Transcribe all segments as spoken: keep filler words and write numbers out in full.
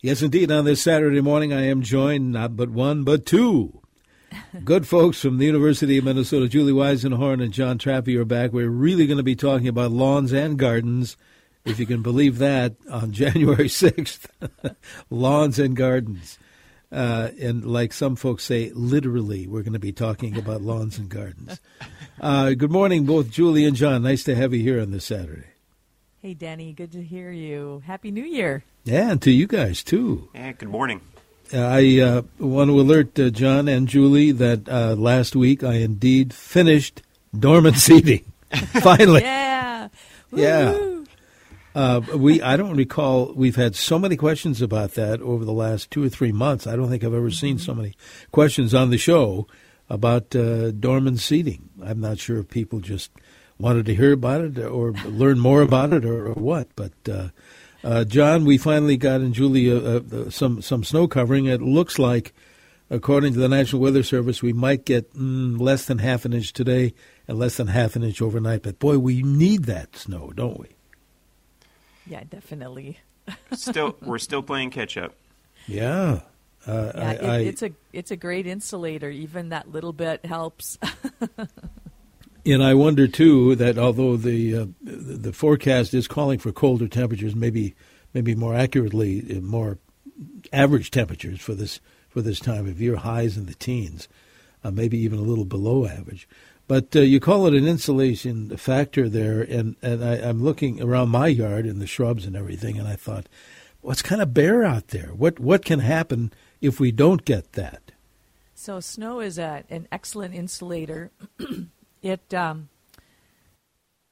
Yes, indeed. On this Saturday morning, I am joined not but one, but two good folks from the University of Minnesota. Julie Weisenhorn and Jon Trappe are back. We're really going to be talking about lawns and gardens, if you can believe that, on January sixth. Lawns and gardens. Uh, and like some folks say, literally, we're going to be talking about lawns and gardens. Uh, good morning, both Julie and Jon. Nice to have you here on this Saturday. Hey, Danny, good to hear you. Happy New Year. Yeah, and to you guys, too. Yeah, good morning. Uh, I uh, want to alert uh, Jon and Julie that uh, last week I indeed finished dormant seating. Finally. Yeah. Woo-hoo. Yeah. Uh, we I don't recall, we've had so many questions about that over the last two or three months. I don't think I've ever seen so many questions on the show about uh, dormant seating. I'm not sure if people just wanted to hear about it or learn more about it or, or what. But, uh, uh, Jon, we finally got in Julie uh, uh, some, some snow covering. It looks like, according to the National Weather Service, we might get mm, less than half an inch today and less than half an inch overnight. But, boy, we need that snow, don't we? Yeah, definitely. still, We're still playing catch-up. Yeah. Uh, yeah I, it, I, it's a It's a great insulator. Even that little bit helps. And I wonder, too, that although the uh, the forecast is calling for colder temperatures, maybe maybe more accurately, more average temperatures for this for this time of year, highs in the teens, uh, maybe even a little below average. But uh, you call it an insulation factor there, and, and I, I'm looking around my yard and the shrubs and everything, and I thought, well, it's kind of bare out there. What, what can happen if we don't get that? So snow is a, an excellent insulator. It, um,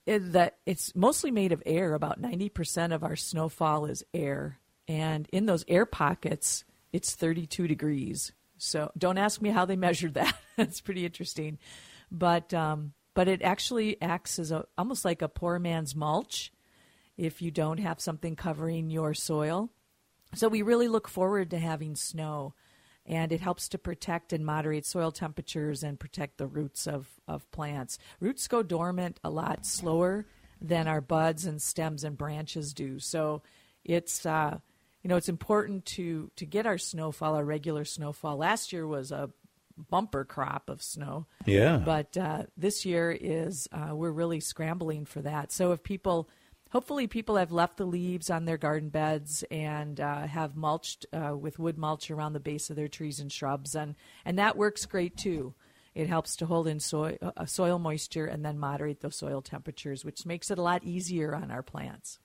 it that it's mostly made of air. About ninety percent of our snowfall is air. And in those air pockets, it's thirty-two degrees. So don't ask me how they measured that. It's pretty interesting. But um, but it actually acts as a, almost like a poor man's mulch if you don't have something covering your soil. So we really look forward to having snow, and it helps to protect and moderate soil temperatures and protect the roots of, of plants. Roots go dormant a lot slower than our buds and stems and branches do. So it's uh, you know, it's important to, to get our snowfall, our regular snowfall. Last year was a bumper crop of snow. Yeah. But uh, this year is uh, we're really scrambling for that. So if people, hopefully people have left the leaves on their garden beds and uh, have mulched uh, with wood mulch around the base of their trees and shrubs, and, and that works great too. It helps to hold in soil, uh, soil moisture and then moderate those soil temperatures, which makes it a lot easier on our plants.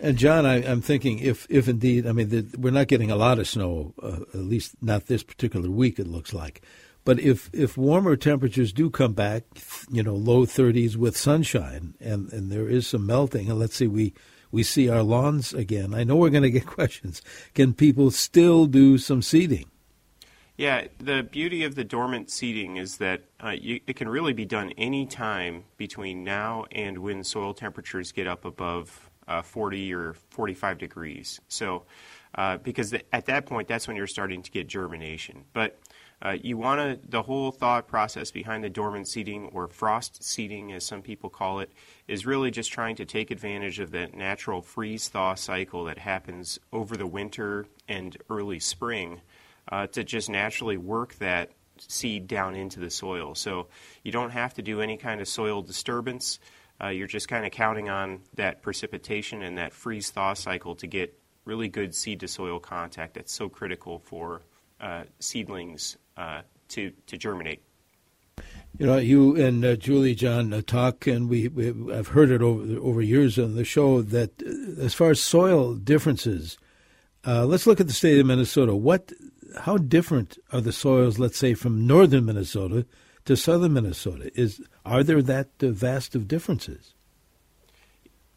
And, John, I, I'm thinking if, if indeed, I mean, the, we're not getting a lot of snow, uh, at least not this particular week, it looks like. But if, if warmer temperatures do come back, you know, low thirties with sunshine, and, and there is some melting, and let's see, we, we see our lawns again. I know we're going to get questions. Can people still do some seeding? Yeah, the beauty of the dormant seeding is that uh, you, it can really be done any time between now and when soil temperatures get up above uh, forty or forty-five degrees. So, uh, because the, at that point, that's when you're starting to get germination. But uh, you want to, the whole thought process behind the dormant seeding, or frost seeding as some people call it, is really just trying to take advantage of that natural freeze-thaw cycle that happens over the winter and early spring. Uh, to just naturally work that seed down into the soil. So you don't have to do any kind of soil disturbance. Uh, you're just kind of counting on that precipitation and that freeze-thaw cycle to get really good seed-to-soil contact that's so critical for uh, seedlings uh, to, to germinate. You know, you and uh, Julie, John, uh, talk, and we, we I've heard it over, over years on the show, that uh, as far as soil differences, uh, let's look at the state of Minnesota. What How different are the soils, let's say, from northern Minnesota to southern Minnesota? Is Are there that vast of differences?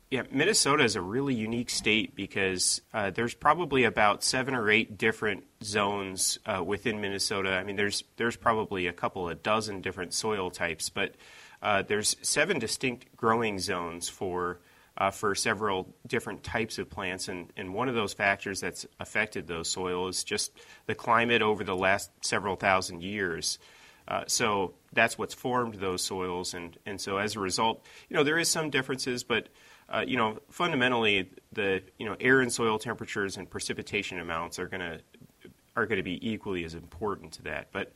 Yeah, Minnesota is a really unique state because uh, there's probably about seven or eight different zones uh, within Minnesota. I mean, there's there's probably a couple of dozen different soil types, but uh, there's seven distinct growing zones for Uh, for several different types of plants, and, and one of those factors that's affected those soils is just the climate over the last several thousand years. Uh, so that's what's formed those soils, and, and so as a result, you know, there is some differences, but, uh, you know, fundamentally the, you know, air and soil temperatures and precipitation amounts are going to are going to be equally as important to that. But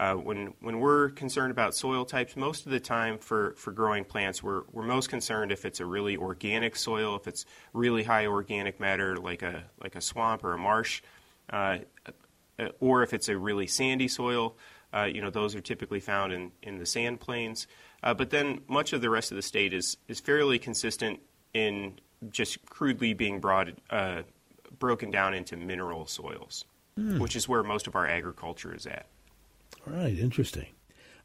Uh, when when we're concerned about soil types, most of the time for, for growing plants, we're we're most concerned if it's a really organic soil, if it's really high organic matter like a like a swamp or a marsh, uh, or if it's a really sandy soil. Uh, you know, those are typically found in, in the sand plains. Uh, but then much of the rest of the state is, is fairly consistent in just crudely being broad, uh, broken down into mineral soils, mm. which is where most of our agriculture is at. All right, interesting.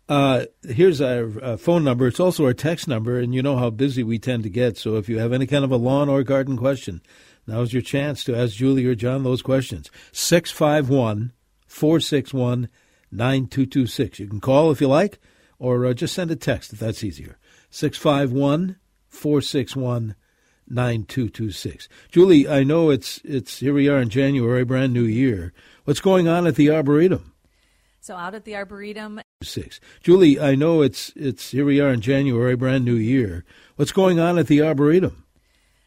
Uh, here's our uh, phone number. It's also our text number, and you know how busy we tend to get. So if you have any kind of a lawn or garden question, now's your chance to ask Julie or John those questions. six five one, four six one, nine two two six. You can call if you like, or uh, just send a text if that's easier. six five one, four six one, nine two two six. Julie, I know it's it's here we are in January, brand new year. What's going on at the Arboretum? So out at the Arboretum. Six. Julie, I know it's it's here we are in January, brand new year. What's going on at the Arboretum?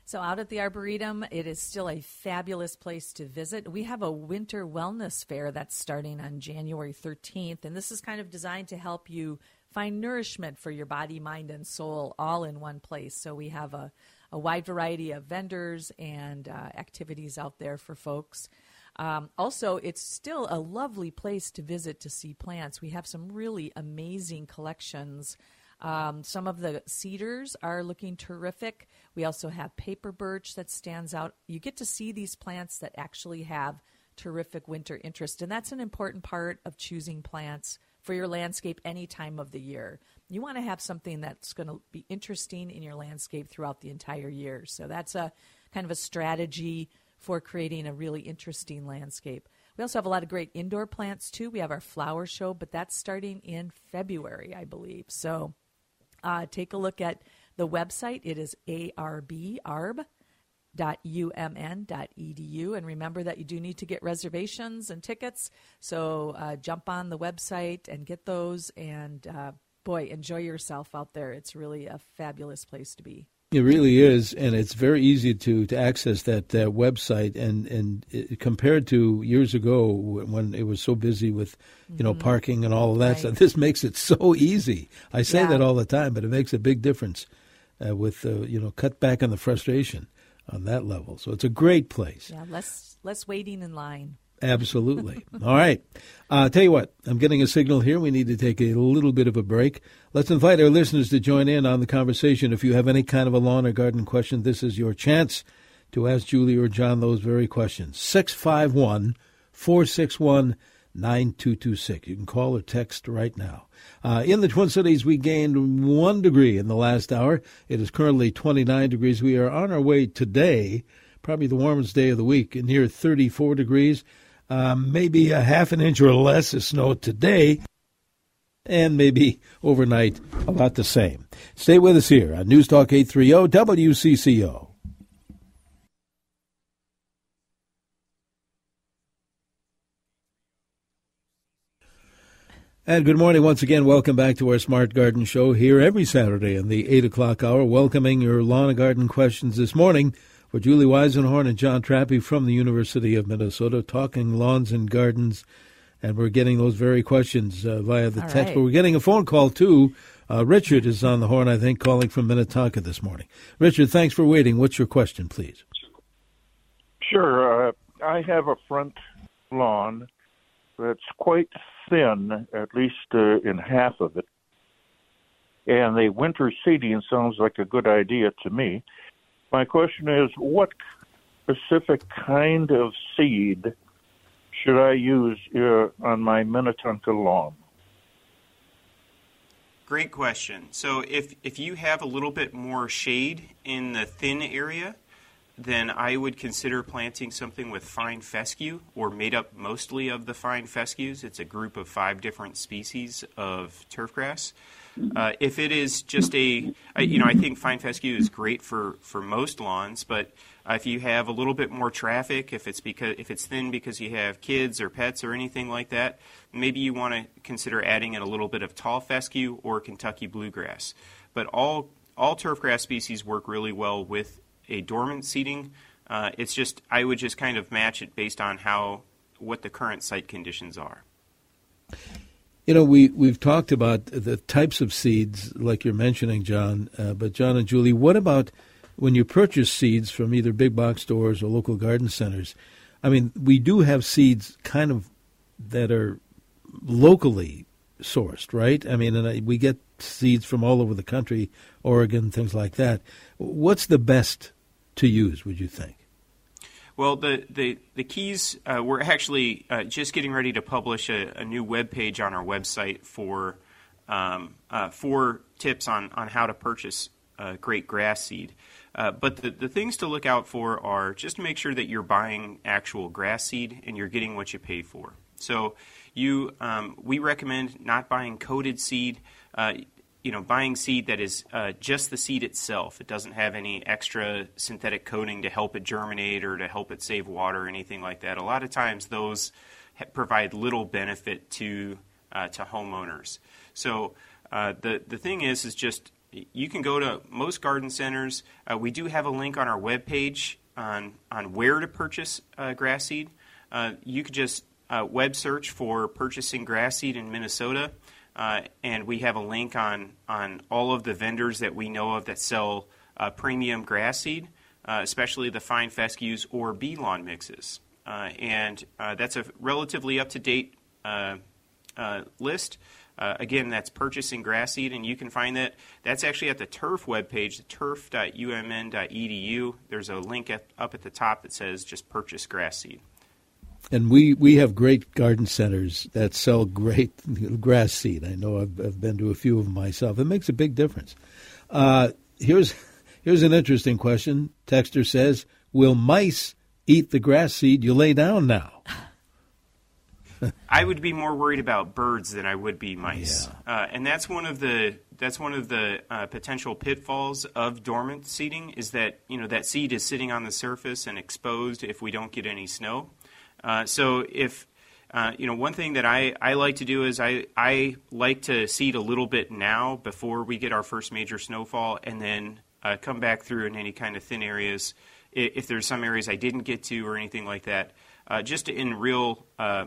So out at the Arboretum, it is still a fabulous place to visit. We have a winter wellness fair that's starting on January thirteenth, and this is kind of designed to help you find nourishment for your body, mind, and soul all in one place. So we have a, a wide variety of vendors and uh, activities out there for folks. Um, also, it's still a lovely place to visit to see plants. We have some really amazing collections. Um, some of the cedars are looking terrific. We also have paper birch that stands out. You get to see these plants that actually have terrific winter interest, and that's an important part of choosing plants for your landscape any time of the year. You want to have something that's going to be interesting in your landscape throughout the entire year. So that's a kind of a strategy for creating a really interesting landscape. We also have a lot of great indoor plants, too. We have our flower show, but that's starting in February, I believe. So uh, take a look at the website. It is arb, arb, turf dot U M N dot E D U. And remember that you do need to get reservations and tickets. So uh, jump on the website and get those. And uh, boy, enjoy yourself out there. It's really a fabulous place to be. It really is, and it's very easy to, to access that, that website. And, and it, compared to years ago when it was so busy with, you know, mm-hmm. parking and all of that right. stuff, this makes it so easy. I say yeah. that all the time, but it makes a big difference uh, with, uh, you know, cut back on the frustration on that level. So it's a great place. Yeah, less less waiting in line. Absolutely. All right. Uh, tell you what, I'm getting a signal here. We need to take a little bit of a break. Let's invite our listeners to join in on the conversation. If you have any kind of a lawn or garden question, this is your chance to ask Julie or John those very questions. six five one, four six one, nine two two six. You can call or text right now. Uh, in the Twin Cities, we gained one degree in the last hour. It is currently twenty-nine degrees. We are on our way today, probably the warmest day of the week, near thirty-four degrees. Uh, maybe a half an inch or less of snow today, and maybe overnight about the same. Stay with us here on News Talk eight thirty W C C O. And good morning once again. Welcome back to our Smart Garden Show here every Saturday in the eight o'clock hour, welcoming your lawn and garden questions this morning. For Julie Weisenhorn and Jon Trappe from the University of Minnesota, talking lawns and gardens. And we're getting those very questions uh, via the All text. Right. But we're getting a phone call, too. Uh, Richard is on the horn, I think, calling from Minnetonka this morning. Richard, thanks for waiting. What's your question, please? Sure. Uh, I have a front lawn that's quite thin, at least uh, in half of it. And the winter seeding sounds like a good idea to me. My question is, what specific kind of seed should I use uh, on my Minnetonka lawn? Great question. So if, if you have a little bit more shade in the thin area, then I would consider planting something with fine fescue or made up mostly of the fine fescues. It's a group of five different species of turfgrass. Uh, if it is just a, you know, I think fine fescue is great for, for most lawns, but if you have a little bit more traffic, if it's because if it's thin because you have kids or pets or anything like that, maybe you want to consider adding in a little bit of tall fescue or Kentucky bluegrass. But all all turfgrass species work really well with a dormant seeding. Uh, it's just I would just kind of match it based on how what the current site conditions are. You know, we, we've talked about the types of seeds, like you're mentioning, John, uh, but John and Julie, what about when you purchase seeds from either big box stores or local garden centers? I mean, we do have seeds kind of that are locally sourced, right? I mean, and I, we get seeds from all over the country, Oregon, things like that. What's the best to use, would you think? Well, the, the, the keys, uh, we're actually uh, just getting ready to publish a, a new web page on our website for um, uh, for tips on, on how to purchase uh, great grass seed. Uh, but the, the things to look out for are just make sure that you're buying actual grass seed and you're getting what you pay for. So you um, we recommend not buying coated seed, uh, you know, buying seed that is uh, just the seed itself. It doesn't have any extra synthetic coating to help it germinate or to help it save water or anything like that. A lot of times those ha- provide little benefit to uh, to homeowners. So uh, the, the thing is, is just you can go to most garden centers. Uh, we do have a link on our webpage on, on where to purchase uh, grass seed. Uh, you could just uh, web search for purchasing grass seed in Minnesota. Uh, and we have a link on, on all of the vendors that we know of that sell uh, premium grass seed, uh, especially the fine fescues or bee lawn mixes. Uh, and uh, that's a relatively up-to-date uh, uh, list. Uh, again, that's purchasing grass seed, and you can find that. That's actually at the TURF webpage, the turf dot U M N dot E D U. There's a link at, up at the top that says just purchase grass seed. And we, we have great garden centers that sell great grass seed. I know I've, I've been to a few of them myself. It makes a big difference. Uh, here's here's an interesting question. Texter says, will mice eat the grass seed you lay down now? I would be more worried about birds than I would be mice. Yeah. Uh, and that's one of the that's one of the uh, potential pitfalls of dormant seeding is that, you know, that seed is sitting on the surface and exposed if we don't get any snow. Uh, so if Uh, you know, one thing that I, I like to do is I, I like to seed a little bit now before we get our first major snowfall and then uh, come back through in any kind of thin areas if there's some areas I didn't get to or anything like that, uh, just in real uh,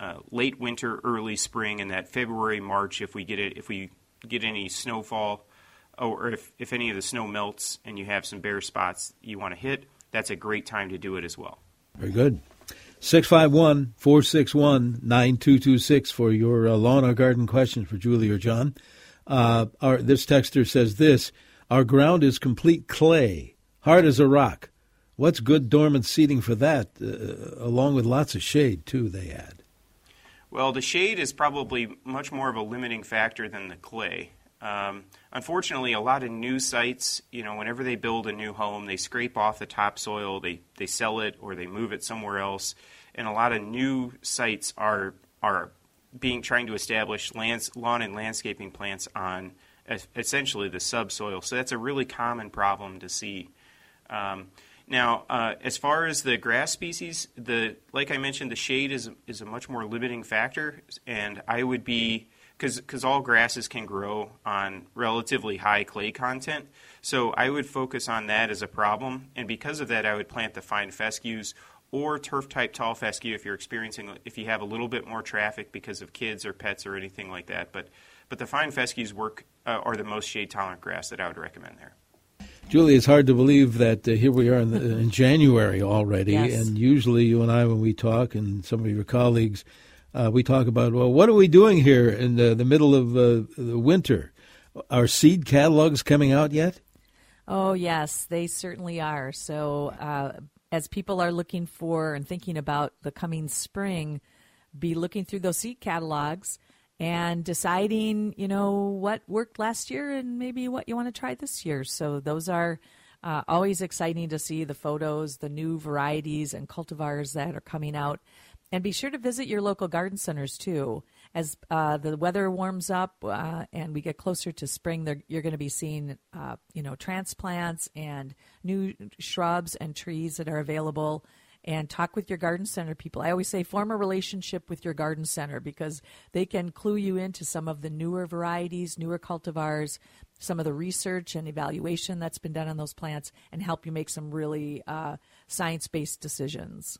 uh, late winter, early spring, in that February, March, if we get it, if we get any snowfall or if, if any of the snow melts and you have some bare spots you want to hit, that's a great time to do it as well. Very good. six five one, four six one, nine two two six for your uh, lawn or garden questions for Julie or John. Uh, our, this texter says this, our ground is complete clay, hard as a rock. What's good dormant seeding for that, uh, along with lots of shade, too, they add? Well, the shade is probably much more of a limiting factor than the clay. Um, unfortunately, a lot of new sites, you know, whenever they build a new home, they scrape off the topsoil, they, they sell it or they move it somewhere else. And a lot of new sites are are being trying to establish lands, lawn and landscaping plants on uh, essentially the subsoil. So that's a really common problem to see. Um, now, uh, as far as the grass species, the like I mentioned, the shade is is a much more limiting factor, and I would be. Because all grasses can grow on relatively high clay content. So I would focus on that as a problem. And because of that, I would plant the fine fescues or turf-type tall fescue if you're experiencing, if you have a little bit more traffic because of kids or pets or anything like that. But but the fine fescues work uh, are the most shade-tolerant grass that I would recommend there. Julie, it's hard to believe that uh, here we are in, the, in January already. Yes. And usually you and I, when we talk, and some of your colleagues, Uh, we talk about, well, what are we doing here in the, the middle of uh, the winter? Are seed catalogs coming out yet? Oh, yes, they certainly are. So uh, as people are looking for and thinking about the coming spring, be looking through those seed catalogs and deciding, you know, what worked last year and maybe what you want to try this year. So those are uh, always exciting to see the photos, the new varieties and cultivars that are coming out. And be sure to visit your local garden centers, too. As uh, the weather warms up uh, and we get closer to spring, you're going to be seeing, uh, you know, transplants and new shrubs and trees that are available. And talk with your garden center people. I always say form a relationship with your garden center because they can clue you into some of the newer varieties, newer cultivars, some of the research and evaluation that's been done on those plants and help you make some really uh, science-based decisions.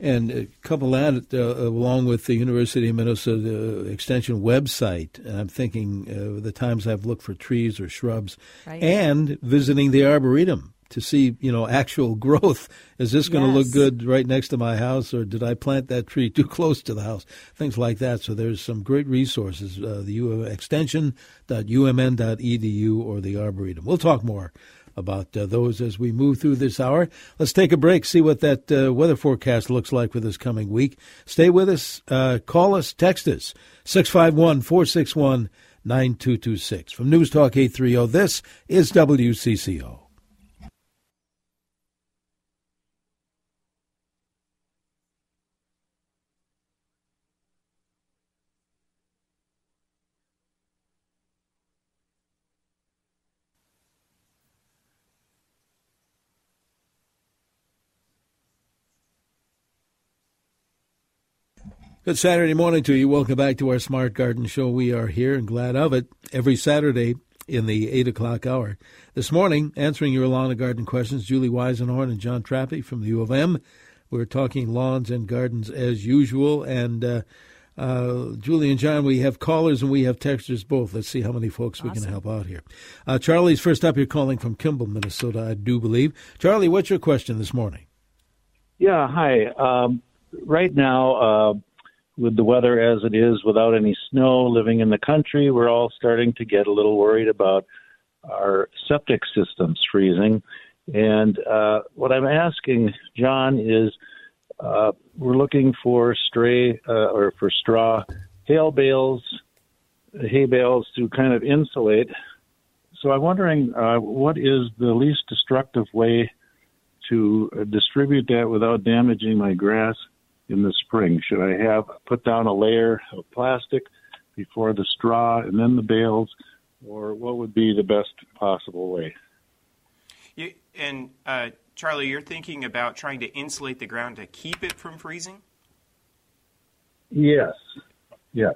And uh, couple that uh, along with the University of Minnesota uh, Extension website, and I'm thinking uh, the times I've looked for trees or shrubs, right. And visiting the Arboretum to see, you know, actual growth. Is this going to yes. look good right next to my house, or did I plant that tree too close to the house? Things like that. So there's some great resources, uh, the U- extension dot U M N dot E D U or the Arboretum. We'll talk more about uh, those as we move through this hour. Let's take a break, see what that uh, weather forecast looks like for this coming week. Stay with us. Uh, call us, text us, six five one, four six one, nine two two six. From News Talk eight thirty, this is W C C O. Good Saturday morning to you. Welcome back to our Smart Garden Show. We are here and glad of it every Saturday in the eight o'clock hour. This morning, answering your lawn and garden questions, Julie Weisenhorn and Jon Trappe from the U of M. We're talking lawns and gardens as usual. And uh, uh, Julie and John, we have callers and we have texters both. Let's see how many folks awesome. we can help out here. Uh, Charlie's first up. You're calling from Kimball, Minnesota, I do believe. Charlie, what's your question this morning? Yeah, hi. Um, right now... Uh with the weather as it is, without any snow, living in the country, we're all starting to get a little worried about our septic systems freezing. And uh, what I'm asking, John, is uh, we're looking for stray uh, or for straw hay bales, hay bales to kind of insulate. So I'm wondering uh, what is the least destructive way to distribute that without damaging my grass in the spring? Should I have put down a layer of plastic before the straw and then the bales, or what would be the best possible way? You, and uh, Charlie, you're thinking about trying to insulate the ground to keep it from freezing? Yes, yes.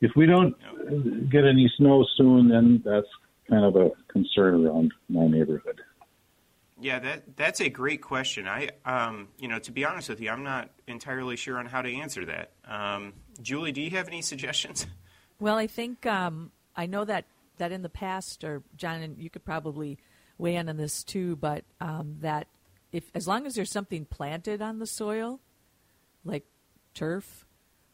If we don't get any snow soon, then that's kind of a concern around my neighborhood. Yeah, that that's a great question. I, um, you know, to be honest with you, I'm not entirely sure on how to answer that. Um, Julie, do you have any suggestions? Well, I think um, I know that, that in the past, or John, and you could probably weigh in on this too, but um, that if as long as there's something planted on the soil, like turf,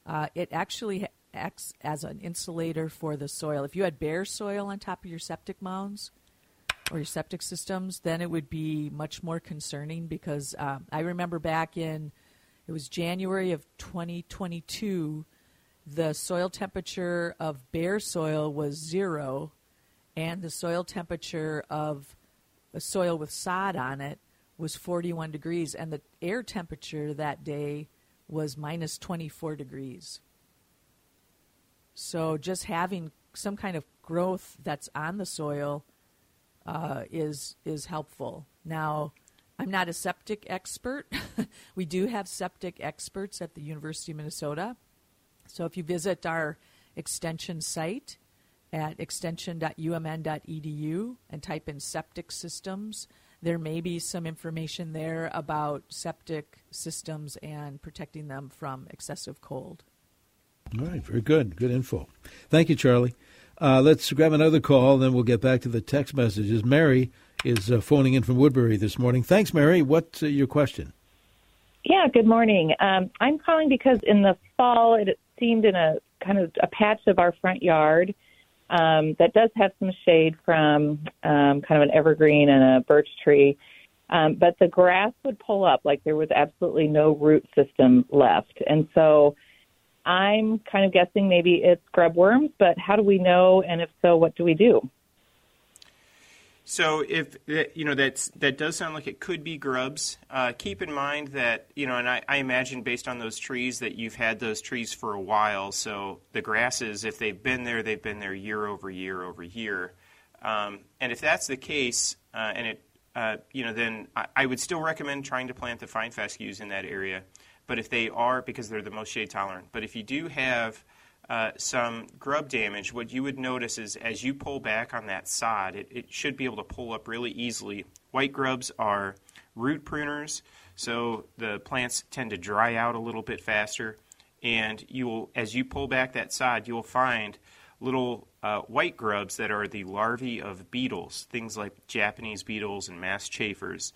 uh, it actually acts as an insulator for the soil. If you had bare soil on top of your septic mounds or your septic systems, then it would be much more concerning, because um, I remember back in, it was January of twenty twenty-two, the soil temperature of bare soil was zero, and the soil temperature of a soil with sod on it was forty-one degrees, and the air temperature that day was minus twenty-four degrees. So just having some kind of growth that's on the soil uh, is is helpful. Now, I'm not a septic expert. We do have septic experts at the University of Minnesota. So if you visit our extension site at extension dot U M N dot E D U and type in septic systems, there may be some information there about septic systems and protecting them from excessive cold. All right, very good. Good info. Thank you, Charlie. Uh, let's grab another call, then we'll get back to the text messages. Mary is uh, phoning in from Woodbury this morning. Thanks, Mary. What's uh, your question? Yeah, good morning. Um, I'm calling because in the fall, it seemed in a kind of a patch of our front yard um, that does have some shade from um, kind of an evergreen and a birch tree, um, but the grass would pull up like there was absolutely no root system left. And so I'm kind of guessing maybe it's grub worms, but how do we know? And if so, what do we do? So if, you know, that's, that does sound like it could be grubs. Uh, keep in mind that, you know, and I, I imagine based on those trees that you've had those trees for a while. So the grasses, if they've been there, they've been there year over year over year. Um, and if that's the case, uh, and it, uh, you know, then I, I would still recommend trying to plant the fine fescues in that area. But if they are, because they're the most shade tolerant, but if you do have uh, some grub damage, what you would notice is as you pull back on that sod, it, it should be able to pull up really easily. White grubs are root pruners, so the plants tend to dry out a little bit faster. And you will, as you pull back that sod, you will find little uh, white grubs that are the larvae of beetles, things like Japanese beetles and mass chafers.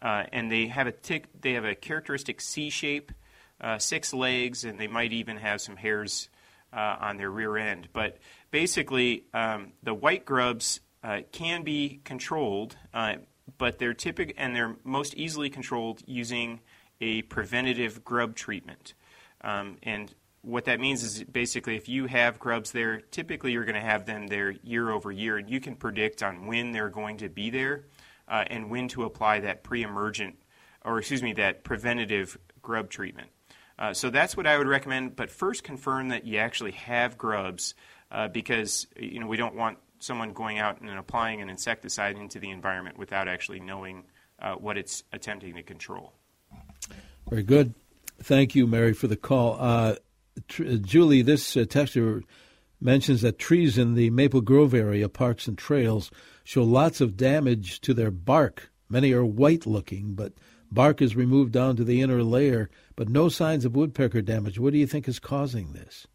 Uh, and they have a tick, they have a characteristic C shape, uh, six legs, and they might even have some hairs uh, on their rear end. But basically, um, the white grubs uh, can be controlled, uh, but they're typic- and they're most easily controlled using a preventative grub treatment. Um, and what that means is basically, if you have grubs there, typically you're going to have them there year over year, and you can predict on when they're going to be there. Uh, and when to apply that pre-emergent, or excuse me, that preventative grub treatment. Uh, so that's what I would recommend. But first, confirm that you actually have grubs, uh, because you know we don't want someone going out and applying an insecticide into the environment without actually knowing uh, what it's attempting to control. Very good. Thank you, Mary, for the call. Uh, tr- Julie, this uh, texter mentions that trees in the Maple Grove area, parks and trails, show lots of damage to their bark. Many are white-looking, but bark is removed down to the inner layer, but no signs of woodpecker damage. What do you think is causing this?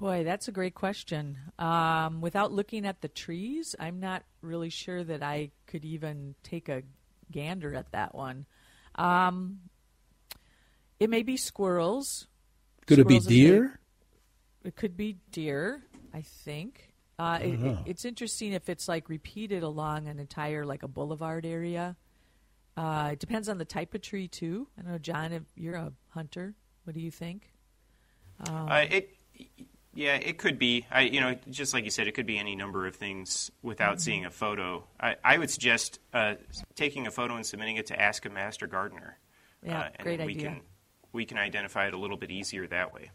Boy, that's a great question. Um, without looking at the trees, I'm not really sure that I could even take a gander at that one. Um, it may be squirrels. Could squirrels it be deer? It, it could be deer, I think. Uh, it, it, it's interesting if it's like repeated along an entire, like a boulevard area. Uh, it depends on the type of tree too. I don't know, John, if you're a hunter, what do you think? Um, uh, it, yeah, it could be. I, you know, just like you said, it could be any number of things without mm-hmm. seeing a photo. I, I would suggest uh, taking a photo and submitting it to Ask a Master Gardener. Yeah, uh, and great we idea. Can, we can identify it a little bit easier that way.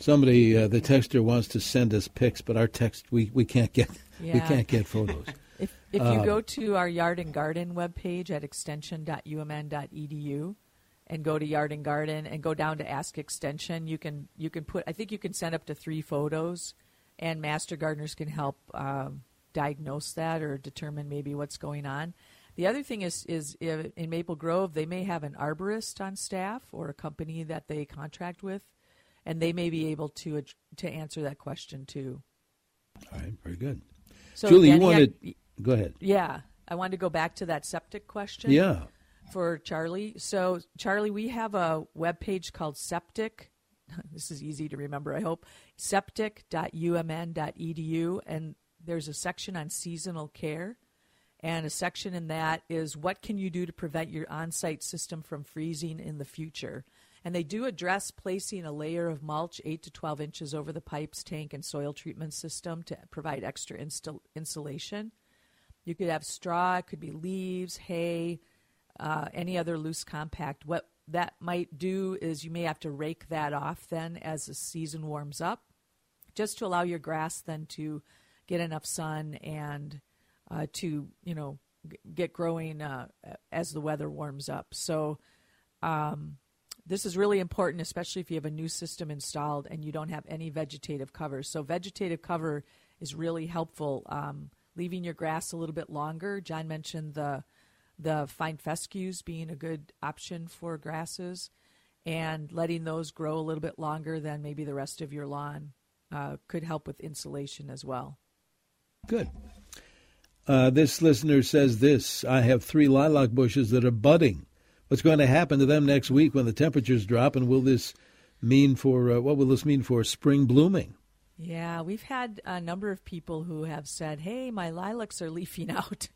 Somebody, uh, the texter wants to send us pics, but our text, we, we can't get yeah. we can't get photos. If if um, you go to our yard and garden webpage at extension dot U M N dot E D U and go to yard and garden and go down to ask extension, you can you can put I think you can send up to three photos, and master gardeners can help um, diagnose that or determine maybe what's going on. The other thing is, is in Maple Grove, they may have an arborist on staff or a company that they contract with, and they may be able to to answer that question too. All right, very good. So Julie, Danny, you wanted I, go ahead. Yeah, I wanted to go back to that septic question. Yeah. For Charlie, so Charlie, we have a webpage called Septic. This is easy to remember, I hope. Septic dot U M N dot E D U, and there's a section on seasonal care. And a section in that is what can you do to prevent your on-site system from freezing in the future? And they do address placing a layer of mulch eight to twelve inches over the pipes, tank, and soil treatment system to provide extra insul- insulation. You could have straw, it could be leaves, hay, uh, any other loose compact. What that might do is you may have to rake that off then as the season warms up, just to allow your grass then to get enough sun and Uh, to, you know, g- get growing uh, as the weather warms up. So um, this is really important, especially if you have a new system installed and you don't have any vegetative cover. So vegetative cover is really helpful. Um, leaving your grass a little bit longer. John mentioned the the fine fescues being a good option for grasses, and letting those grow a little bit longer than maybe the rest of your lawn uh, could help with insulation as well. Good. Uh, this listener says this, I have three lilac bushes that are budding. What's going to happen to them next week when the temperatures drop, and will this mean for, uh, what will this mean for spring blooming? Yeah, we've had a number of people who have said, hey, my lilacs are leafing out.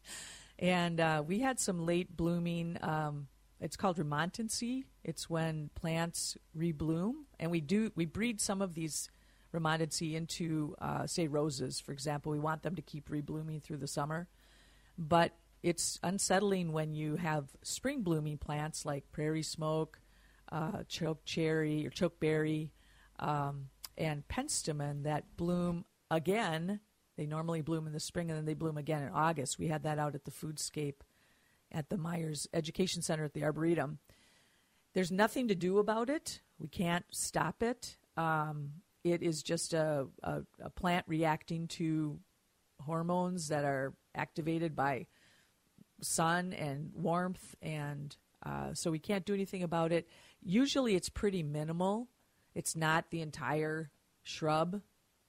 And uh, we had some late blooming, um, it's called remontancy. It's when plants rebloom, and we do, we breed some of these remontancy into, uh, say, roses, for example. We want them to keep reblooming through the summer. But it's unsettling when you have spring blooming plants like prairie smoke, uh, chokecherry or chokeberry, um, and penstemon that bloom again. They normally bloom in the spring, and then they bloom again in August. We had that out at the Foodscape at the Myers Education Center at the Arboretum. There's nothing to do about it. We can't stop it. Um, It is just a, a, a plant reacting to hormones that are activated by sun and warmth, and uh, so we can't do anything about it. Usually it's pretty minimal. It's not the entire shrub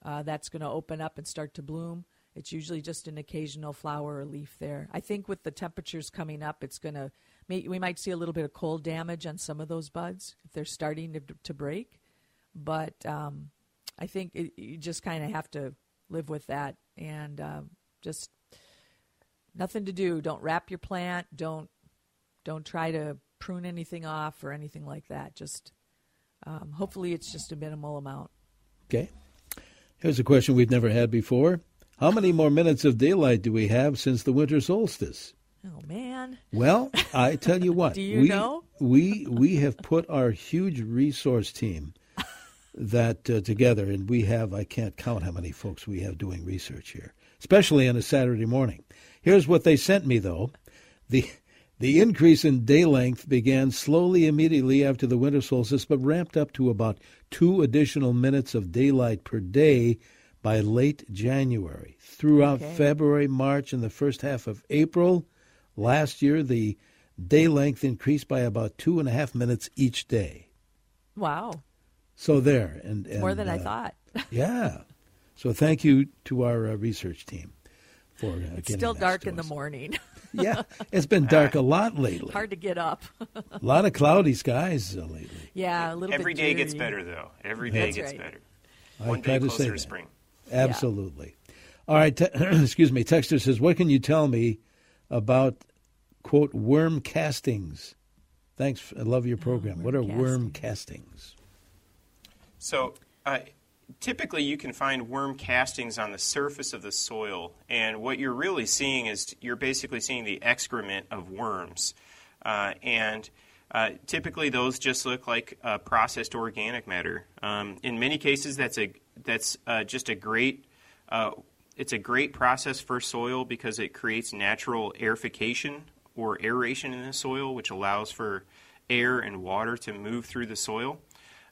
uh, that's going to open up and start to bloom. It's usually just an occasional flower or leaf there. I think with the temperatures coming up, it's going to we might see a little bit of cold damage on some of those buds if they're starting to, to break. But um, I think it, you just kind of have to live with that, and uh, just nothing to do. Don't wrap your plant. Don't don't try to prune anything off or anything like that. Just um, hopefully it's just a minimal amount. Okay. Here's a question we've never had before. How many more minutes of daylight do we have since the winter solstice? Oh, man. Well, I tell you what. Do you we, know? we, we have put our huge resource team that uh, together, and we have, I can't count how many folks we have doing research here, especially on a Saturday morning. Here's what they sent me, though. The the increase in day length began slowly immediately after the winter solstice, but ramped up to about two additional minutes of daylight per day by late January. Throughout okay. February, March, and the first half of April last year, the day length increased by about two and a half minutes each day. Wow. So there. and, and More than uh, I thought. Yeah. So thank you to our uh, research team for uh, getting It's still dark in us. the morning. Yeah. It's been dark a lot lately. Hard to get up. A lot of cloudy skies uh, lately. Yeah, a little Every bit Every day dreary. gets better, though. Every day That's gets right. better. I One day closer to, to spring. Absolutely. Yeah. All right. Te- excuse me. Texter says, what can you tell me about, quote, worm castings? Thanks. I love your program. Oh, what are casting. worm castings? So uh, typically you can find worm castings on the surface of the soil, and what you're really seeing is you're basically seeing the excrement of worms. Uh, and Uh, typically, those just look like uh, processed organic matter. Um, in many cases, that's a that's uh, just a great uh, it's a great process for soil because it creates natural airification or aeration in the soil, which allows for air and water to move through the soil.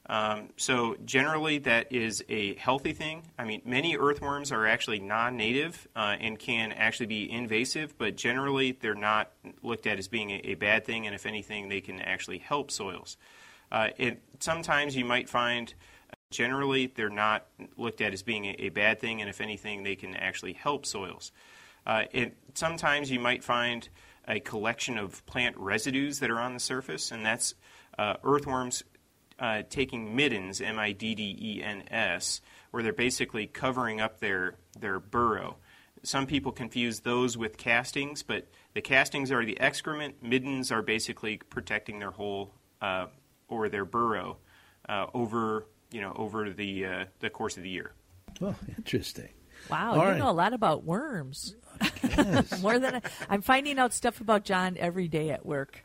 Um, so generally, that is a healthy thing. I mean, many earthworms are actually non-native uh, and can actually be invasive, but generally they're not looked at as being a, a bad thing, and if anything, they can actually help soils. Uh, it, sometimes you might find uh, generally they're not looked at as being a, a bad thing, and if anything, they can actually help soils. Uh, it, sometimes you might find a collection of plant residues that are on the surface, and that's uh, earthworms Uh, taking middens, M I D D E N S, where they're basically covering up their, their burrow. Some people confuse those with castings, but the castings are the excrement. Middens are basically protecting their hole uh, or their burrow uh, over you know over the uh, the course of the year. Oh, interesting. Wow, All you right. know a lot about worms. Yes. More than I, I'm finding out stuff about John every day at work.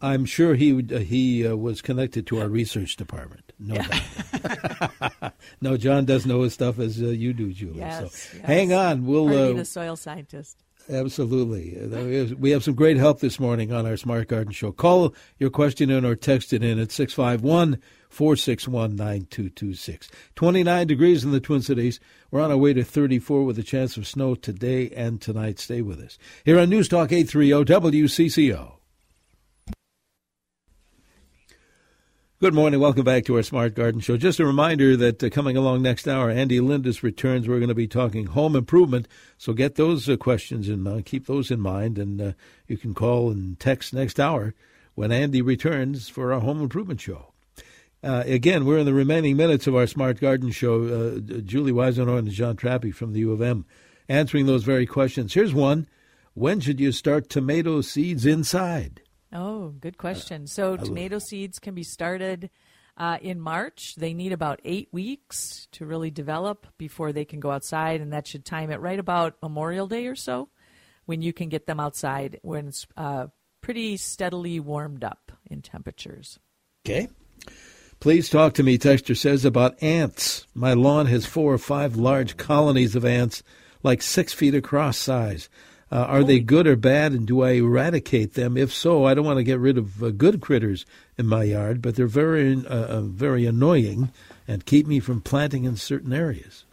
I'm sure he would, uh, he uh, was connected to our research department. No, yeah. No, John does know his stuff as uh, you do, Julie. Yes, so yes. Hang on, we'll uh, be the soil scientist. Absolutely, we have some great help this morning on our Smart Garden Show. Call your question in or text it in at six five one, four six one, nine two two six. twenty-nine degrees in the Twin Cities. We're on our way to thirty-four with a chance of snow today and tonight. Stay with us. Here on News Talk eight thirty W C C O. Good morning. Welcome back to our Smart Garden Show. Just a reminder that uh, coming along next hour, Andy Lindis returns. We're going to be talking home improvement, so get those uh, questions and uh, keep those in mind, and uh, you can call and text next hour when Andy returns for our home improvement show. Uh, again, we're in the remaining minutes of our Smart Garden Show. Uh, Julie Weisenhorn and Jon Trappe from the U of M answering those very questions. Here's one. When should you start tomato seeds inside? Oh, good question. Uh, so tomato seeds can be started uh, in March. They need about eight weeks to really develop before they can go outside, and that should time it right about Memorial Day or so when you can get them outside when it's uh, pretty steadily warmed up in temperatures. Okay. Please talk to me, texter says, about ants. My lawn has four or five large colonies of ants, like six feet across size. Uh, are they good or bad, and do I eradicate them? If so, I don't want to get rid of uh, good critters in my yard, but they're very uh, very annoying and keep me from planting in certain areas.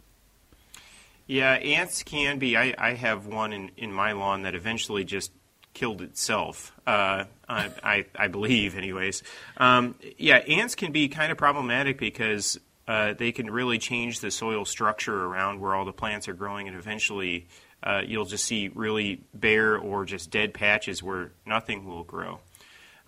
Yeah, ants can be. I, I have one in, in my lawn that eventually just killed itself, uh, I, I, I believe anyways. Um, yeah, ants can be kind of problematic because uh, they can really change the soil structure around where all the plants are growing, and eventually uh, you'll just see really bare or just dead patches where nothing will grow.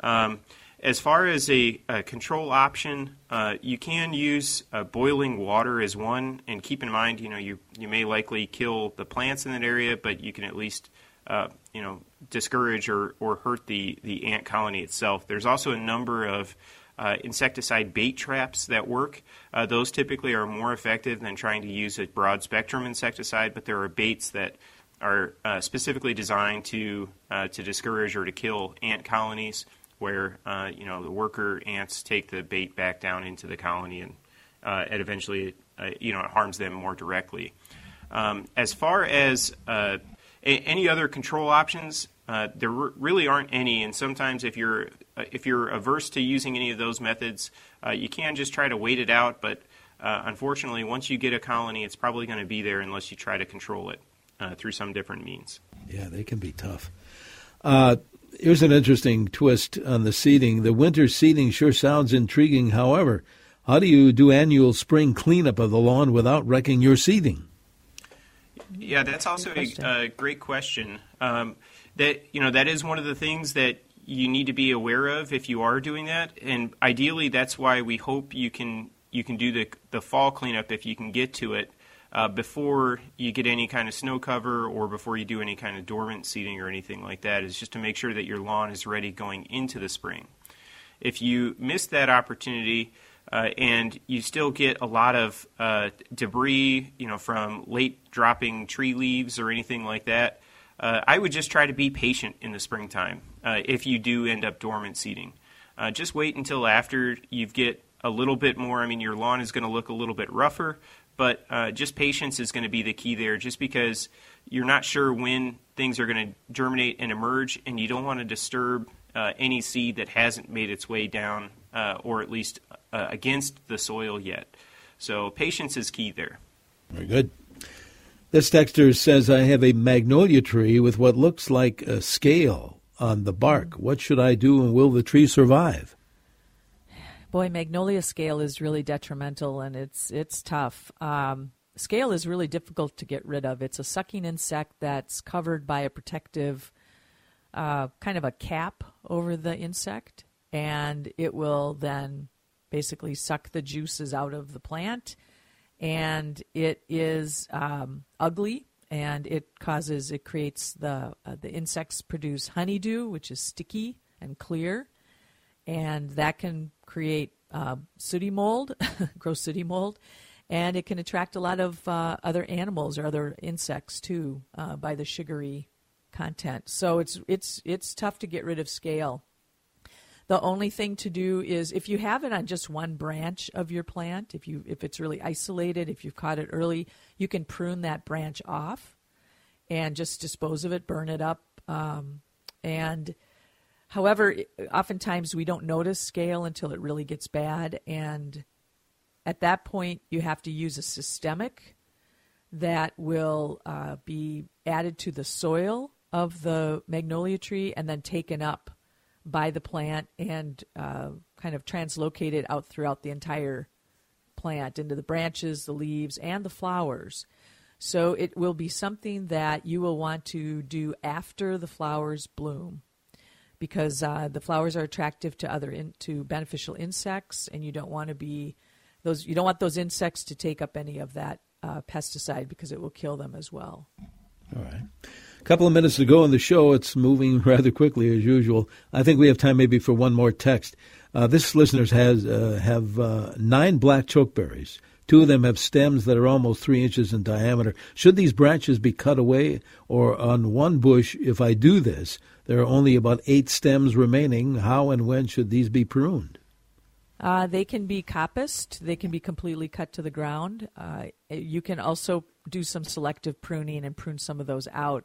Um, as far as a, a control option, uh, you can use uh, boiling water as one, and keep in mind, you know, you, you may likely kill the plants in that area, but you can at least Uh, you know, discourage or, or hurt the, the ant colony itself. There's also a number of uh, insecticide bait traps that work. Uh, those typically are more effective than trying to use a broad-spectrum insecticide, but there are baits that are uh, specifically designed to uh, to discourage or to kill ant colonies where, uh, you know, the worker ants take the bait back down into the colony, and uh, it eventually, uh, you know, it harms them more directly. Um, as far as Uh, Any other control options? Uh, there re- really aren't any, and sometimes if you're uh, if you're averse to using any of those methods, uh, you can just try to wait it out. But uh, unfortunately, once you get a colony, it's probably going to be there unless you try to control it uh, through some different means. Yeah, they can be tough. Uh, here's an interesting twist on the seeding. The winter seeding sure sounds intriguing. However, how do you do annual spring cleanup of the lawn without wrecking your seeding? Yeah, that's also a uh, great question. Um, that you know, that is one of the things that you need to be aware of if you are doing that. And ideally, that's why we hope you can you can do the the fall cleanup if you can get to it uh, before you get any kind of snow cover or before you do any kind of dormant seeding or anything like that. Is just to make sure that your lawn is ready going into the spring. If you miss that opportunity, Uh, and you still get a lot of uh, debris, you know, from late dropping tree leaves or anything like that, uh, I would just try to be patient in the springtime uh, if you do end up dormant seeding. uh, just wait until after you get a little bit more. I mean, your lawn is going to look a little bit rougher, but uh, just patience is going to be the key there, just because you're not sure when things are going to germinate and emerge, and you don't want to disturb uh, any seed that hasn't made its way down uh, or at least uh, against the soil yet. So patience is key there. Very good. This texter says, I have a magnolia tree with what looks like a scale on the bark. What should I do, and will the tree survive? Boy, magnolia scale is really detrimental, and it's it's tough. Um, scale is really difficult to get rid of. It's a sucking insect that's covered by a protective uh, kind of a cap over the insect, and it will then basically suck the juices out of the plant, and it is um, ugly, and it causes, it creates the uh, the insects produce honeydew, which is sticky and clear, and that can create uh, sooty mold, gross sooty mold, and it can attract a lot of uh, other animals or other insects too uh, by the sugary content. So it's it's it's tough to get rid of scale. The only thing to do is, if you have it on just one branch of your plant, if you if it's really isolated, if you've caught it early, you can prune that branch off and just dispose of it, burn it up, um, and however, oftentimes we don't notice scale until it really gets bad, and at that point you have to use a systemic that will uh, be added to the soil of the magnolia tree and then taken up by the plant and uh, kind of translocated out throughout the entire plant into the branches, the leaves, and the flowers. So it will be something that you will want to do after the flowers bloom, because uh, the flowers are attractive to other in, to beneficial insects, and you don't want to be those. You don't want those insects to take up any of that uh, pesticide, because it will kill them as well. All right, a couple of minutes to go in the show. It's moving rather quickly as usual. I think we have time maybe for one more text. Uh, this listener's has uh, have uh, nine black chokeberries. Two of them have stems that are almost three inches in diameter. Should these branches be cut away, or on one bush, if I do this, there are only about eight stems remaining? How and when should these be pruned? Uh, they can be coppiced. They can be completely cut to the ground. Uh, you can also do some selective pruning and prune some of those out.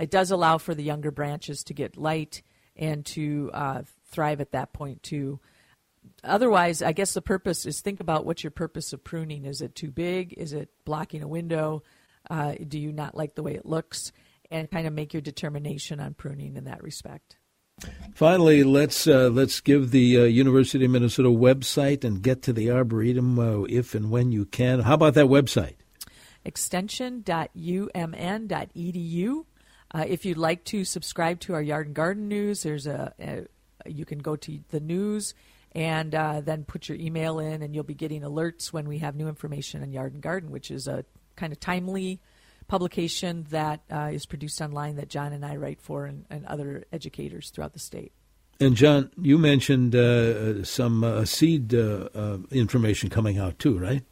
It does allow for the younger branches to get light and to uh, thrive at that point, too. Otherwise, I guess the purpose is, think about what your purpose of pruning is. Is it too big? Is it blocking a window? Uh, do you not like the way it looks? And kind of make your determination on pruning in that respect. Finally, let's uh, let's give the uh, University of Minnesota website and get to the Arboretum uh, if and when you can. How about that website? extension dot U M N dot E D U. Uh, if you'd like to subscribe to our Yard and Garden News, there's a, a you can go to the news and uh, then put your email in, and you'll be getting alerts when we have new information on Yard and Garden, which is a kind of timely publication that uh, is produced online that John and I write for, and, and other educators throughout the state. And John, you mentioned uh, some uh, seed uh, uh, information coming out too, right?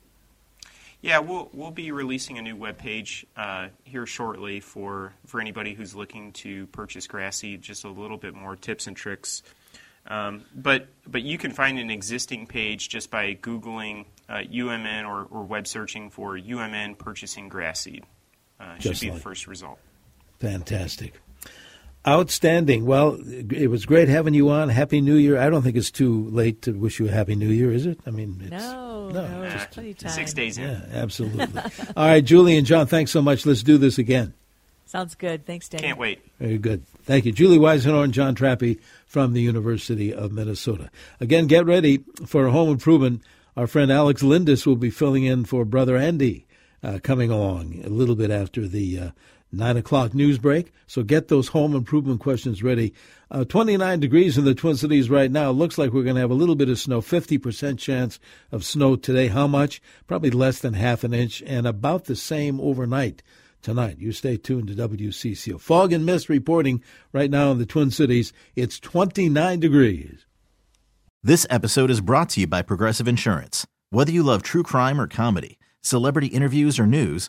Yeah, we'll we'll be releasing a new webpage uh, here shortly for, for anybody who's looking to purchase grass seed, just a little bit more tips and tricks. Um, but but you can find an existing page just by Googling uh, U M N or, or web searching for U M N purchasing grass seed. Uh, should be like the first result. Fantastic. Outstanding. Well, it was great having you on. Happy New Year. I don't think it's too late to wish you a Happy New Year, is it? I mean, it's, No, no, no just, plenty time. Six days in. Yeah, absolutely. All right, Julie and John, thanks so much. Let's do this again. Sounds good. Thanks, Dan. Can't wait. Very good. Thank you. Julie Weisenhorn and Jon Trappe from the University of Minnesota. Again, get ready for Home Improvement. Our friend Alex Lindis will be filling in for Brother Andy uh, coming along a little bit after the uh, nine o'clock news break. So get those home improvement questions ready. Uh, twenty-nine degrees in the Twin Cities right now. Looks like we're going to have a little bit of snow, fifty percent chance of snow today. How much? Probably less than half an inch, and about the same overnight. Tonight, you stay tuned to W C C O. Fog and mist reporting right now in the Twin Cities. It's twenty-nine degrees. This episode is brought to you by Progressive Insurance. Whether you love true crime or comedy, celebrity interviews or news,